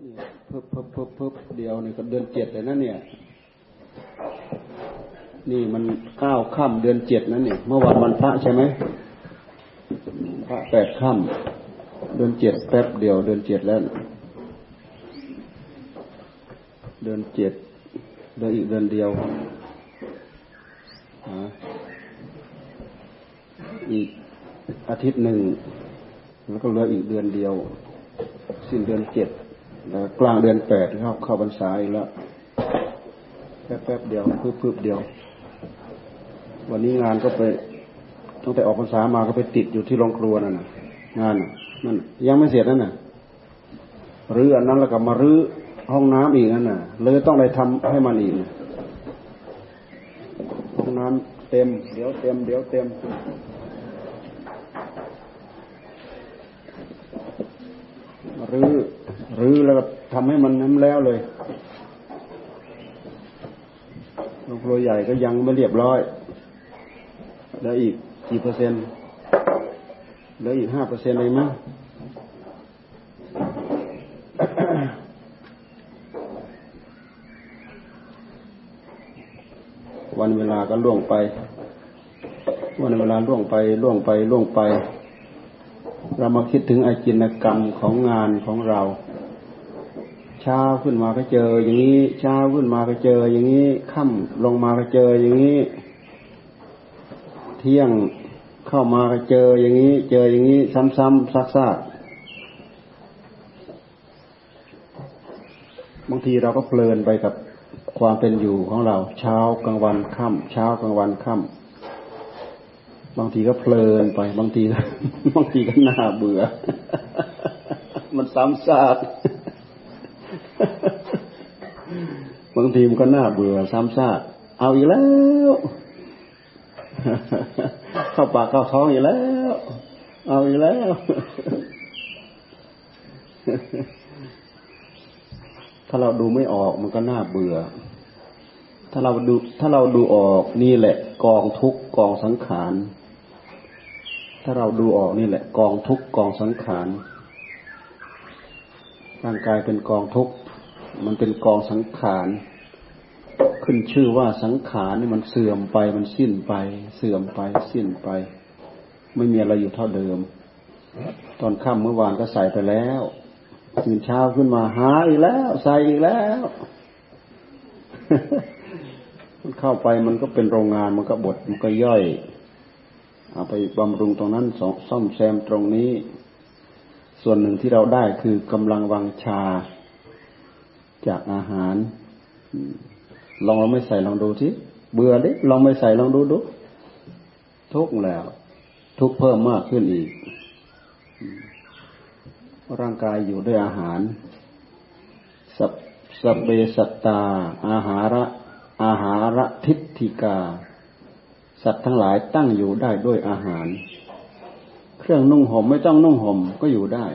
เพิ่มเดียวนี่ก็เดือนเจ็ดเลยนะเนี่ยนี่มันก้าวข้ามเดือนเจ็ดนั่นนี่เมื่อวานวันพระใช่ไหมพระแปดข้ามเดือนเจ็ดแป๊บเดียวเดือนเจ็ดแล้วเดือนเจ็ดเดือนอีกเดือนเดียวอีกอาทิตย์หนึ่งแล้วก็เหลืออีกเดือนเดียวสิ้นเดือนเจ็ดกลางเดือนแปดเข้าพรรษาอีกแล้วแป๊บๆเดียวปึ๊บๆเดียววันนี้งานก็ไปตั้งแต่ออกพรรษามาก็ไปติดอยู่ที่โรงครัวนั่นน่ะงานนั่นยังไม่เสร็จนั่นน่ะรื้ออันนั้นแล้วก็มารื้อห้องน้ำอีกนั่นน่ะเลยต้องได้ทำให้มันอีกห้องน้ำเต็มเดี๋ยวเต็มรื้อแล้วก็ทำให้มันน้ำแล้วเลยโรงครัวใหญ่ก็ยังไม่เรียบร้อยแล้วอีกกี่เปอร์เซ็นต์แล้วอีก 5% เลยมั้งวันเวลาก็ล่วงไปเรามาคิดถึงอาจินกรรมของงานของเราเช้าขึ้นมาก็เจออย่างนี้ค่ำลงมาก็เจออย่างนี้เที่ยงเข้ามาก็เจออย่างนี้ซ้ำๆซากๆบางทีเราก็เพลินไปกับความเป็นอยู่ของเราเช้ากลางวันค่ำบางทีก็เพลินไปบางทีก็น่าเบื่อมันซ้ำซากบางทีมันก็น่าเบื่อซ้ำซากเอาอีกแล้วเข้าปากเข้าท้องอีกแล้วเอาอีกแล้วถ้าเราดูไม่ออกมันก็น่าเบื่อถ้าเราดูออกนี่แหละกองทุกข์กองสังขารร่างกายเป็นกองทุกข์มันเป็นกองสังขารขึ้นชื่อว่าสังขารนี่มันเสื่อมไปมันสิ้นไปไม่มีอะไรอยู่เท่าเดิมตอนค่ำเมื่อวานก็ใส่ไปแล้วตื่นเช้าขึ้นมาหาอีกแล้วใส่อีกแล้วมันเข้าไปมันก็เป็นโรงงานมันก็บดมันก็ย่อยเอาไปบำรุงตรงนั้นซ่อมแซมตรงนี้ส่วนหนึ่งที่เราได้คือกำลังวังชาจากอาหารลองเราไม่ใส่ลองดูสิเบื่อดิลองไม่ใส่ลองดูดูทุกข์แล้วทุกข์เพิ่มมากขึ้นอีกร่างกายอยู่ด้วยอาหารสัพเพสัตตาอาหารทิฏฐิกาสัตว์ทั้งหลายตั้งอยู่ได้ด้วยอาหารเครื่องนุ่งห่มไม่ต้องนุ่งห่มก็อยู่ได้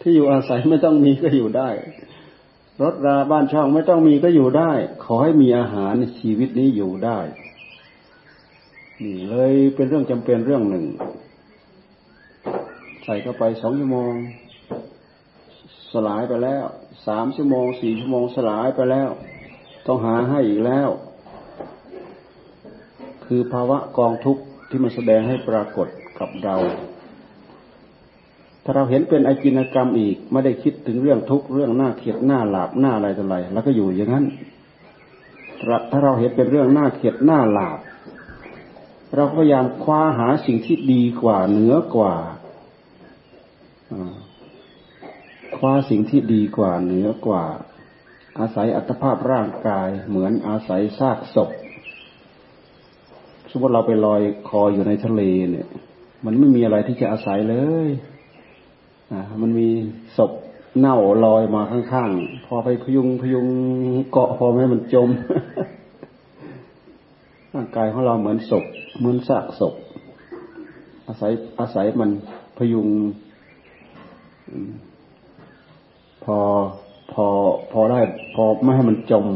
ที่อยู่อาศัยไม่ต้องมีก็อยู่ได้รถราบ้านช่องไม่ต้องมีก็อยู่ได้ขอให้มีอาหารชีวิตนี้อยู่ได้นี่เลยเป็นเรื่องจำเป็นเรื่องหนึ่งใส่เข้าไป2ชั่วโมงสลายไปแล้ว3ชั่วโมง4ชั่วโมงสลายไปแล้วต้องหาให้อีกแล้วคือภาวะกองทุกข์ที่มันแสดงให้ปรากฏกับเราถ้าเราเห็นเป็นอาจินกรรมอีกไม่ได้คิดถึงเรื่องทุกข์เรื่องหน้าเขียดหน้าหลาบหน้าอะไรต่ออะไรแล้วก็อยู่อย่างนั้นถ้าเราเห็นเป็นเรื่องหน้าเขียดหน้าหลาบเราพยายามคว้าหาสิ่งที่ดีกว่าเหนือกว่าคว้าสิ่งที่ดีกว่าเหนือกว่าอาศัยอัตภาพร่างกายเหมือนอาศัยซากศพสมมติเราไปลอยคออยู่ในทะเลเนี่ยมันไม่มีอะไรที่จะอาศัยเลยมันมีศพเน่าลอยมาข้างๆพอไปพยุงเกาะพอให้มันจมร่างกายของเราเหมือนศพเหมือนซากศพอาศัยมันพยุงพอไม่ให้มันจม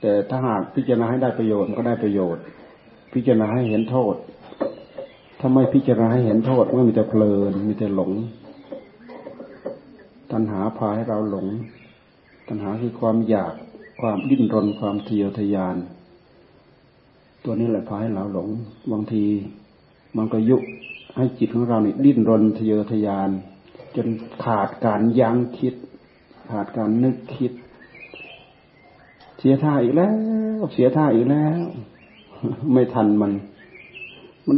แต่ถ้าหากพิจารณาให้ได้ประโยชน์ก็ได้ประโยชน์พิจารณาให้เห็นโทษถ้าไม่พิจารณาให้เห็นโทษมันมีแต่เพลินมีแต่หลง ตัณหาพาให้เราหลงตัณหาคือความอยากความดิ้นรนความทะเยอทะยานตัวนี้แหละพาให้เราหลงบางทีมันก็ยุให้จิตของเราเนี่ยดิ้นรนทะเยอทะยานจนขาดการยั้งคิดขาดการนึกคิดเสียท่าอีกแล้วเสียท่าอีกแล้วไม่ทันมัน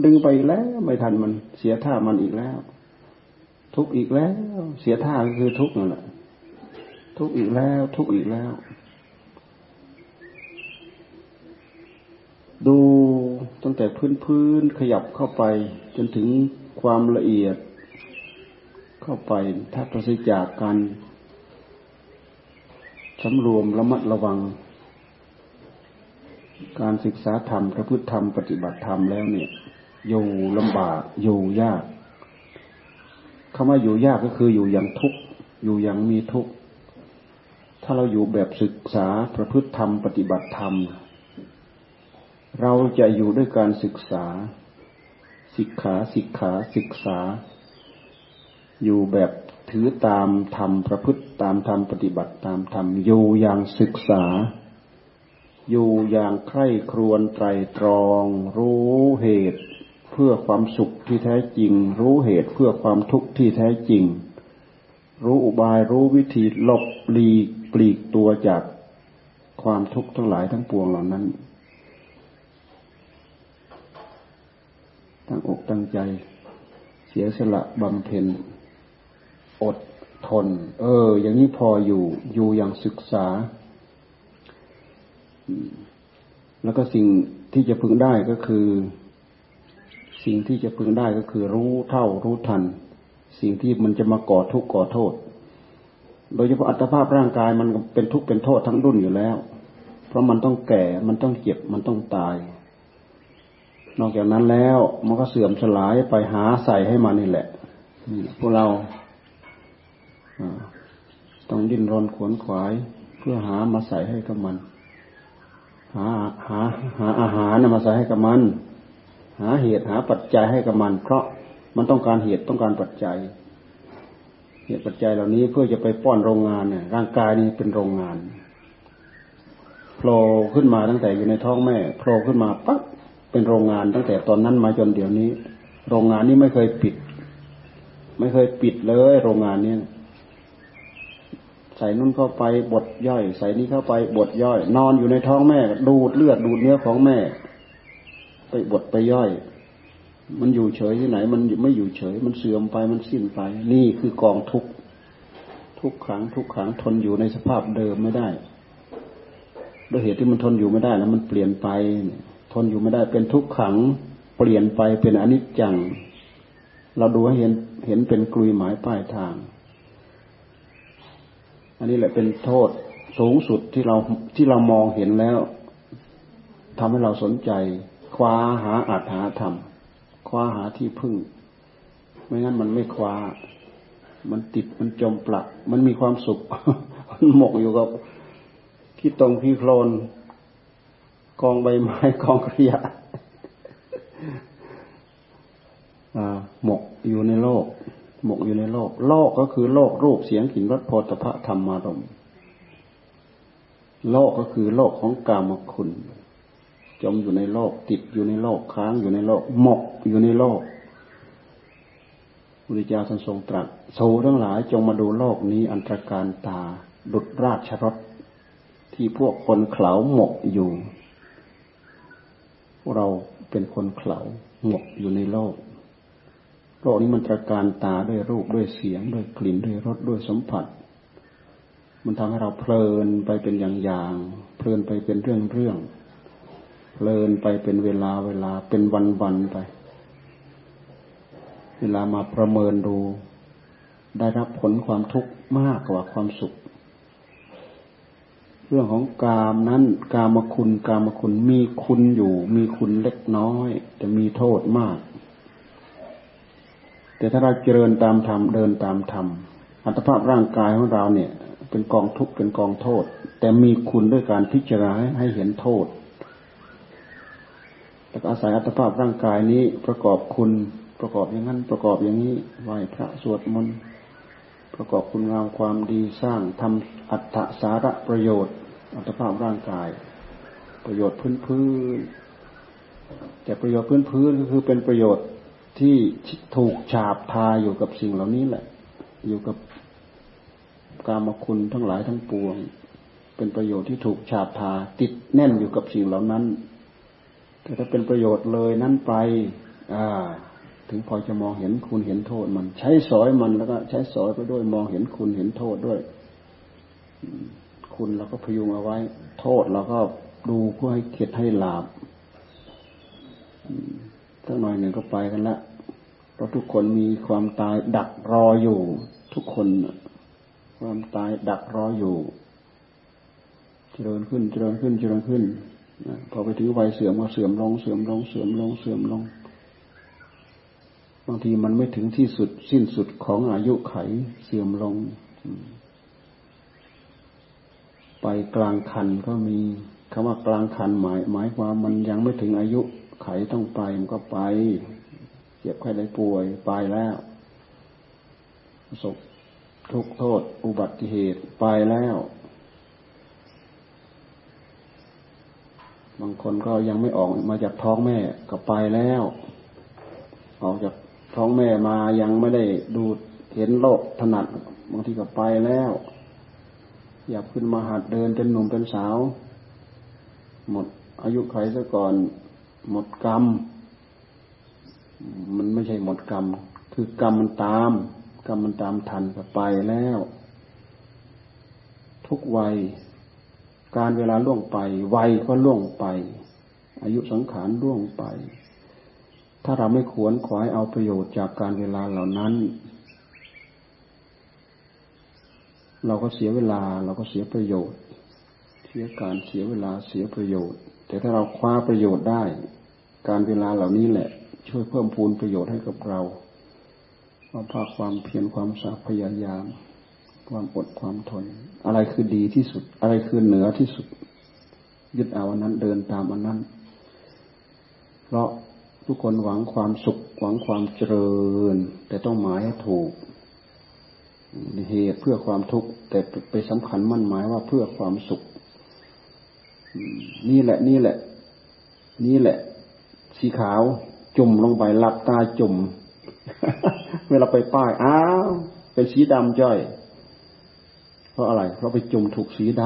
ดึงไปอีกแล้วไม่ทันมันเสียท่ามันอีกแล้วทุกอีกแล้วเสียท่าคือทุกนั่นแหละทุกอีกแล้วทุกอีกแล้วดูตั้งแต่พื้นๆขยับเข้าไปจนถึงความละเอียดเข้าไปถ้าปราศจากการสำรวมระมัดระวังการศึกษาธรรมประพฤติธรรมปฏิบัติธรรมแล้วเนี่ยอยู่ลำบากอยู่ยากคำว่าอยู่ยากก็คืออยู่อย่างทุกข์อยู่อย่างมีทุกข์ถ้าเราอยู่แบบศึกษาประพฤติธรรมปฏิบัติธรรมเราจะอยู่ด้วยการศึกษาศึกษาอยู่แบบถือตามธรรมประพฤติตามธรรมปฏิบัติตามธรรมอยู่อย่างศึกษาอยู่อย่างใคร่ครวญไตร่ตรองรู้เหตุเพื่อความสุขที่แท้จริงรู้เหตุเพื่อความทุกข์ที่แท้จริงรู้อุบายรู้วิธีหลบหลีกปลีกตัวจากความทุกข์ทั้งหลายทั้งปวงเหล่านั้นตั้งอกตั้งใจเสียสละบำเพ็ญอดทนอย่างนี้พออยู่อย่างศึกษาแล้วก็สิ่งที่จะพึงได้ก็คือรู้เท่ารู้ทันสิ่งที่มันจะมาก่อทุกข์ก่อโทษโดยเฉพาะอัตภาพร่างกายมันเป็นทุกข์เป็นโทษทั้งรุ่นอยู่แล้วเพราะมันต้องแก่มันต้องเจ็บมันต้องตายนอกจากนั้นแล้วมันก็เสื่อมสลายไปหาใส่ให้มันนี่แหละพวกเราต้องดิ้นรนขวนขวายเพื่อหามาใส่ให้กับมันหาอาหารมาใส่ให้กับมันหาเหตุหาปัจจัยให้กับมันเพราะมันต้องการเหตุต้องการปัจจัยเหตุปัจจัยเหล่านี้เพื่อจะไปป้อนโรงงานเนี่ยร่างกายนี้เป็นโรงงานโผล่ขึ้นมาตั้งแต่อยู่ในท้องแม่โผล่ขึ้นมาปั๊บเป็นโรงงานตั้งแต่ตอนนั้นมาจนเดี๋ยวนี้โรงงานนี้ไม่เคยปิดเลยโรงงานนี้ใส่นุ่นเข้าไปบดย่อยใส่นี้เข้าไปบดย่อยนอนอยู่ในท้องแม่ดูดเลือดดูดเนื้อของแม่ไปบดไปย่อยมันอยู่เฉยที่ไหนมันไม่อยู่เฉยมันเสื่อมไปมันสิ้นไปนี่คือกองทุกข์ทุกครั้งทนอยู่ในสภาพเดิมไม่ได้ด้วยเหตุที่มันทนอยู่ไม่ได้แล้วมันเปลี่ยนไปทนอยู่ไม่ได้เป็นทุกขังเปลี่ยนไปเป็นอนิจจังเราดูให้เห็นเป็นกลุยหมายป้ายทางอันนี้แหละเป็นโทษสูงสุดที่เรามองเห็นแล้วทำให้เราสนใจคว้าหาอัตถาธรรมคว้าหาที่พึ่งไม่งั้นมันไม่คว้ามันติดมันจมปลักมันมีความสุขมันหมกอยู่กับขี้ตรงขี้โคลนกองใบไม้กองขยะหมกอยู่ในโลกโลกก็คือโลกรูปเสียงกลิ่นรสโผฏฐัพพะธรรมารมณ์โลกก็คือโลกของกามคุณจมอยู่ในโลกติดอยู่ในโลกค้างอยู่ในโลกหมกอยู่ในโลกพุทธเจ้าทรงตรัสโสทั้งหลายจงมาดูโลกนี้อันตรการตาดุจราชรถที่พวกคนเขลาหมกอยู่พวกเราเป็นคนเขลาหมกอยู่ในโลกนี้มันตระการตาด้วยรูปด้วยเสียงด้วยกลิ่นด้วยรสด้วยสัมผัสมันทำให้เราเพลินไปเป็นอย่างๆเพลินไปเป็นเรื่องๆเพลินไปเป็นเวลาเป็นวันๆไปเวลามาประเมินดูได้รับผลความทุกข์มากกว่าความสุขเรื่องของกามนั้นกามคุณมีคุณอยู่มีคุณเล็กน้อยแต่มีโทษมากแต่ถ้าเราเจริญตามธรรมเดินตามธรรมอัตภาพร่างกายของเราเนี่ยเป็นกองทุกข์เป็นกองโทษแต่มีคุณด้วยการพิจารณาให้เห็นโทษแล้วอาศัยอัตภาพร่างกายนี้ประกอบคุณประกอบอย่างนั้นประกอบอย่างนี้ไหว้พระสวดมนต์ ประกอบคุณงามความดีสร้างทำอัตถสาระประโยชน์อัตภาพร่างกายประโยชน์พื้นๆแต่ประโยชน์พื้นๆก็คือเป็นประโยชน์ที่ถูกฉาบทาอยู่กับสิ่งเหล่านี้แหละอยู่กับกามคุณทั้งหลายทั้งปวงเป็นประโยชน์ที่ถูกฉาบทาติดแน่นอยู่กับสิ่งเหล่านั้นแต่ถ้าเป็นประโยชน์เลยนั้นไปถึงพอจะมองเห็นคุณเห็นโทษมันใช้สอยมันแล้วก็ใช้สอยไปด้วยมองเห็นคุณเห็นโทษด้วยคุณเราก็พยุงเอาไว้โทษเราก็ดูเพื่อให้เข็ดให้หลาบถ้าหน่อยหนึ่งก็ไปกันละเพราะทุกคนมีความตายดักรออยู่ทุกคนความตายดักรออยู่เจริญขึ้นเจริญขึ้นเจริญขึ้นพอไปถึงวัยเสื่อมก็เสื่อมลงเสื่อมลงเสื่อมลงเสื่อมลงบางทีมันไม่ถึงที่สุดสิ้นสุดของอายุไขเสื่อมลงไปกลางคันก็มีคำว่ากลางคันหมายความมันยังไม่ถึงอายุไขต้องไปมันก็ไปเจ็บไข้ได้ป่วยไปแล้วประสบทุกโทษอุบัติเหตุไปแล้วบางคนก็ยังไม่ออกมาจากท้องแม่ก็ไปแล้วออกจากท้องแม่มายังไม่ได้ดูเห็นโลกถนัดบางทีก็ไปแล้วอยากขึ้นมาหัดเดินเป็นหนุ่มเป็นสาวหมดอายุไขซะก่อนหมดกรรมมันไม่ใช่หมดกรรมคือกรรมมันตามทันก็ไปแล้วทุกวัยการเวลาล่วงไปวัยก็ล่วงไปอายุสังขารล่วงไปถ้าเราไม่ขวนขวายเอาประโยชน์จากการเวลาเหล่านั้นเราก็เสียเวลาเราก็เสียประโยชน์เสียการเสียเวลาเสียประโยชน์แต่ถ้าเราคว้าประโยชน์ได้การเวลาเหล่านี้แหละช่วยเพิ่มพูนประโยชน์ให้กับเราความภาคความเพียรความสาพยายามความอดความทนอะไรคือดีที่สุดอะไรคือเหนือที่สุดยึดเอาอันนั้นเดินตามอันนั้นเพราะทุกคนหวังความสุขหวังความเจริญแต่ต้องหมายให้ถูกเหตุเพื่อความทุกข์แต่ไปสำคัญมั่นหมายว่าเพื่อความสุขนี่แหละสีขาวจุ่มลงไปหลับตาจุ่ม เวลาไปป้ายอ้าวเป็นสีดำจ้อยเพราะอะไรเพราะไปจุ่มถูกสีด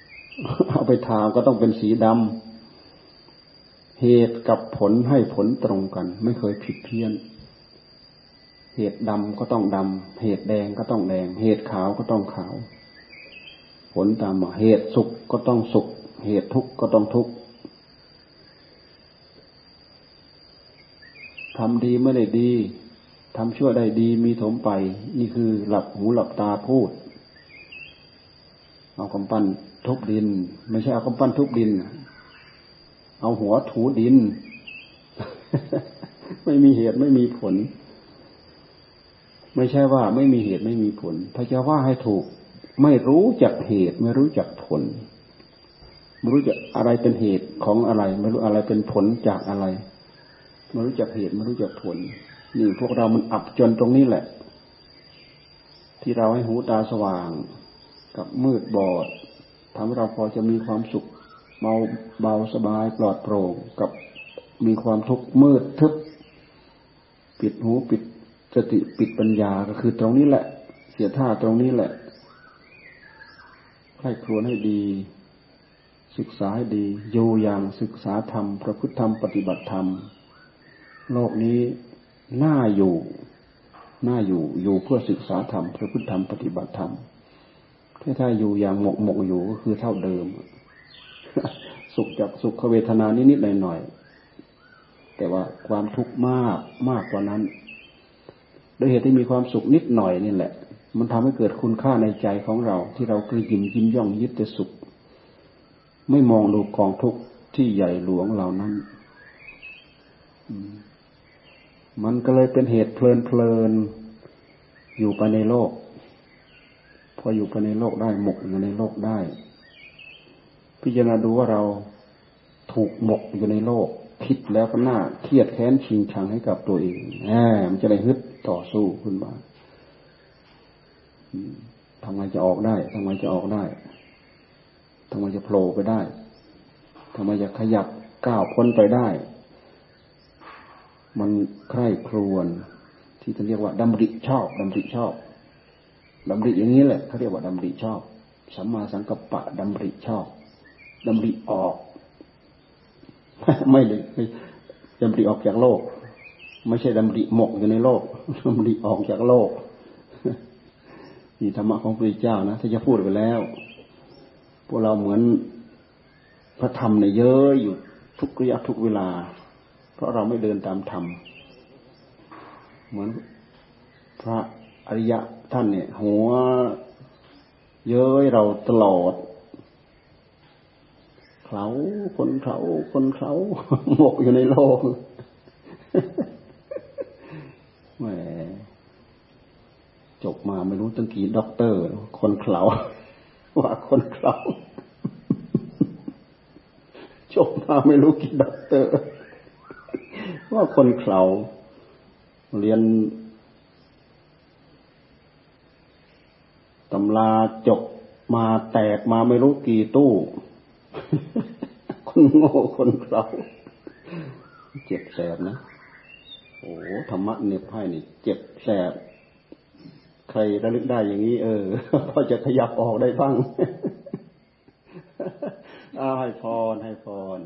ำ เอาไปทาก็ต้องเป็นสีดำเหตุกับผลให้ผลตรงกันไม่เคยผิดเพี้ยนเหตุดำก็ต้องดำเหตุแดงก็ต้องแดงเหตุขาวก็ต้องขาวผลตามมาเหตุสุขก็ต้องสุขเหตุทุกข์ก็ต้องทุกข์ทำดีไม่ได้ดีทำชั่วได้ดีมีถมไปนี่คือหลับหูหลับตาพูดเอากำปั้นทุบดินไม่ใช่เอากำปั้นทุบดินเอาหัวถูดิน ไม่มีเหตุไม่มีผลไม่ใช่ว่าไม่มีเหตุไม่มีผลถ้าจะว่าให้ถูกไม่รู้จักเหตุไม่รู้จักผลไม่รู้จักอะไรเป็นเหตุของอะไรไม่รู้อะไรเป็นผลจากอะไรไม่รู้จักเหตุไม่รู้จักผลนี่พวกเรามันอับจนตรงนี้แหละที่เราให้หูตาสว่างกับมืดบอดทำให้เราพอจะมีความสุขเบาสบายปลอดโปร่งกับมีความทุกข์มืดทึบปิดหูปิดสติปิดปัญญาก็คือตรงนี้แหละเสียท่าตรงนี้แหละให้ครวญให้ดีศึกษาให้ดีอยู่อย่างศึกษาธรรมประพฤติธรรมปฏิบัติธรรมโลกนี้น่าอยู่อยู่เพื่อศึกษาธรรมประพฤติธรรมปฏิบัติธรรมถ้าอยู่อย่างหมกอยู่ก็คือเท่าเดิม สุขจากสุขเวทนานิดๆหน่อยๆแต่ว่าความทุกข์มากกว่านั้นโดยเหตุที่มีความสุขนิดหน่อยนี่แหละมันทำให้เกิดคุณค่าในใจของเราที่เรากระยิมยิ้มย่องยึดแต่สุขไม่มองดูกองทุกข์ที่ใหญ่หลวงเหล่านั้นมันก็เลยเป็นเหตุเพลินอยู่ไปในโลกพออยู่ไปในโลกได้หมกอยู่ในโลกได้พิจารณาดูว่าเราถูกหมกอยู่ในโลกคิดแล้วก็น่าเครียดแค้นชิงชังให้กับตัวเองมันจะได้ฮึดต่อสู้ขึ้นมา ทำไมจะออกได้ทำไมจะออกได้ทำไมจะโผล่ไปได้ทำไมจะขยับก้าวพ้นไปได้มันใคร่ครวญที่ท่านเรียกว่าดำริชอบดำริชอบดำริอย่างนี้แหละเขาเรียกว่าดำริชอบสัมมาสังกัปปะดำริชอบดำริออกไม่เลยดำริออกจากโลกไม่ใช่ดำริหมกอยู่ในโลกดำริออกจากโลกนี่ธรรมะของพระพุทธเจ้านะที่จะพูดไปแล้วพวกเราเหมือนพระธรรมเนี่ยเยอะอยู่ทุกระยะทุกเวลาเพราะเราไม่เดินตามธรรมเหมือนพระอริยะท่านเนี่ยหัวเย้ยเราตลอดเขาคนเขาหมกอยู่ในโลกแหมจบมาไม่รู้ตั้งกี่ด็อกเตอร์คนเขาว่าคนเขาจบมาไม่รู้กี่ด็อกเตอร์ว่าคนเขาเรียนตำราจบมาแตกมาไม่รู้กี่ตู้คนโง่คนเราเจ็บแสบนะโอ้ธรรมะเนบไพ่นี่เจ็บแสบใครระลึกได้อย่างนี้พอจะขยับออกได้บ้างให้พร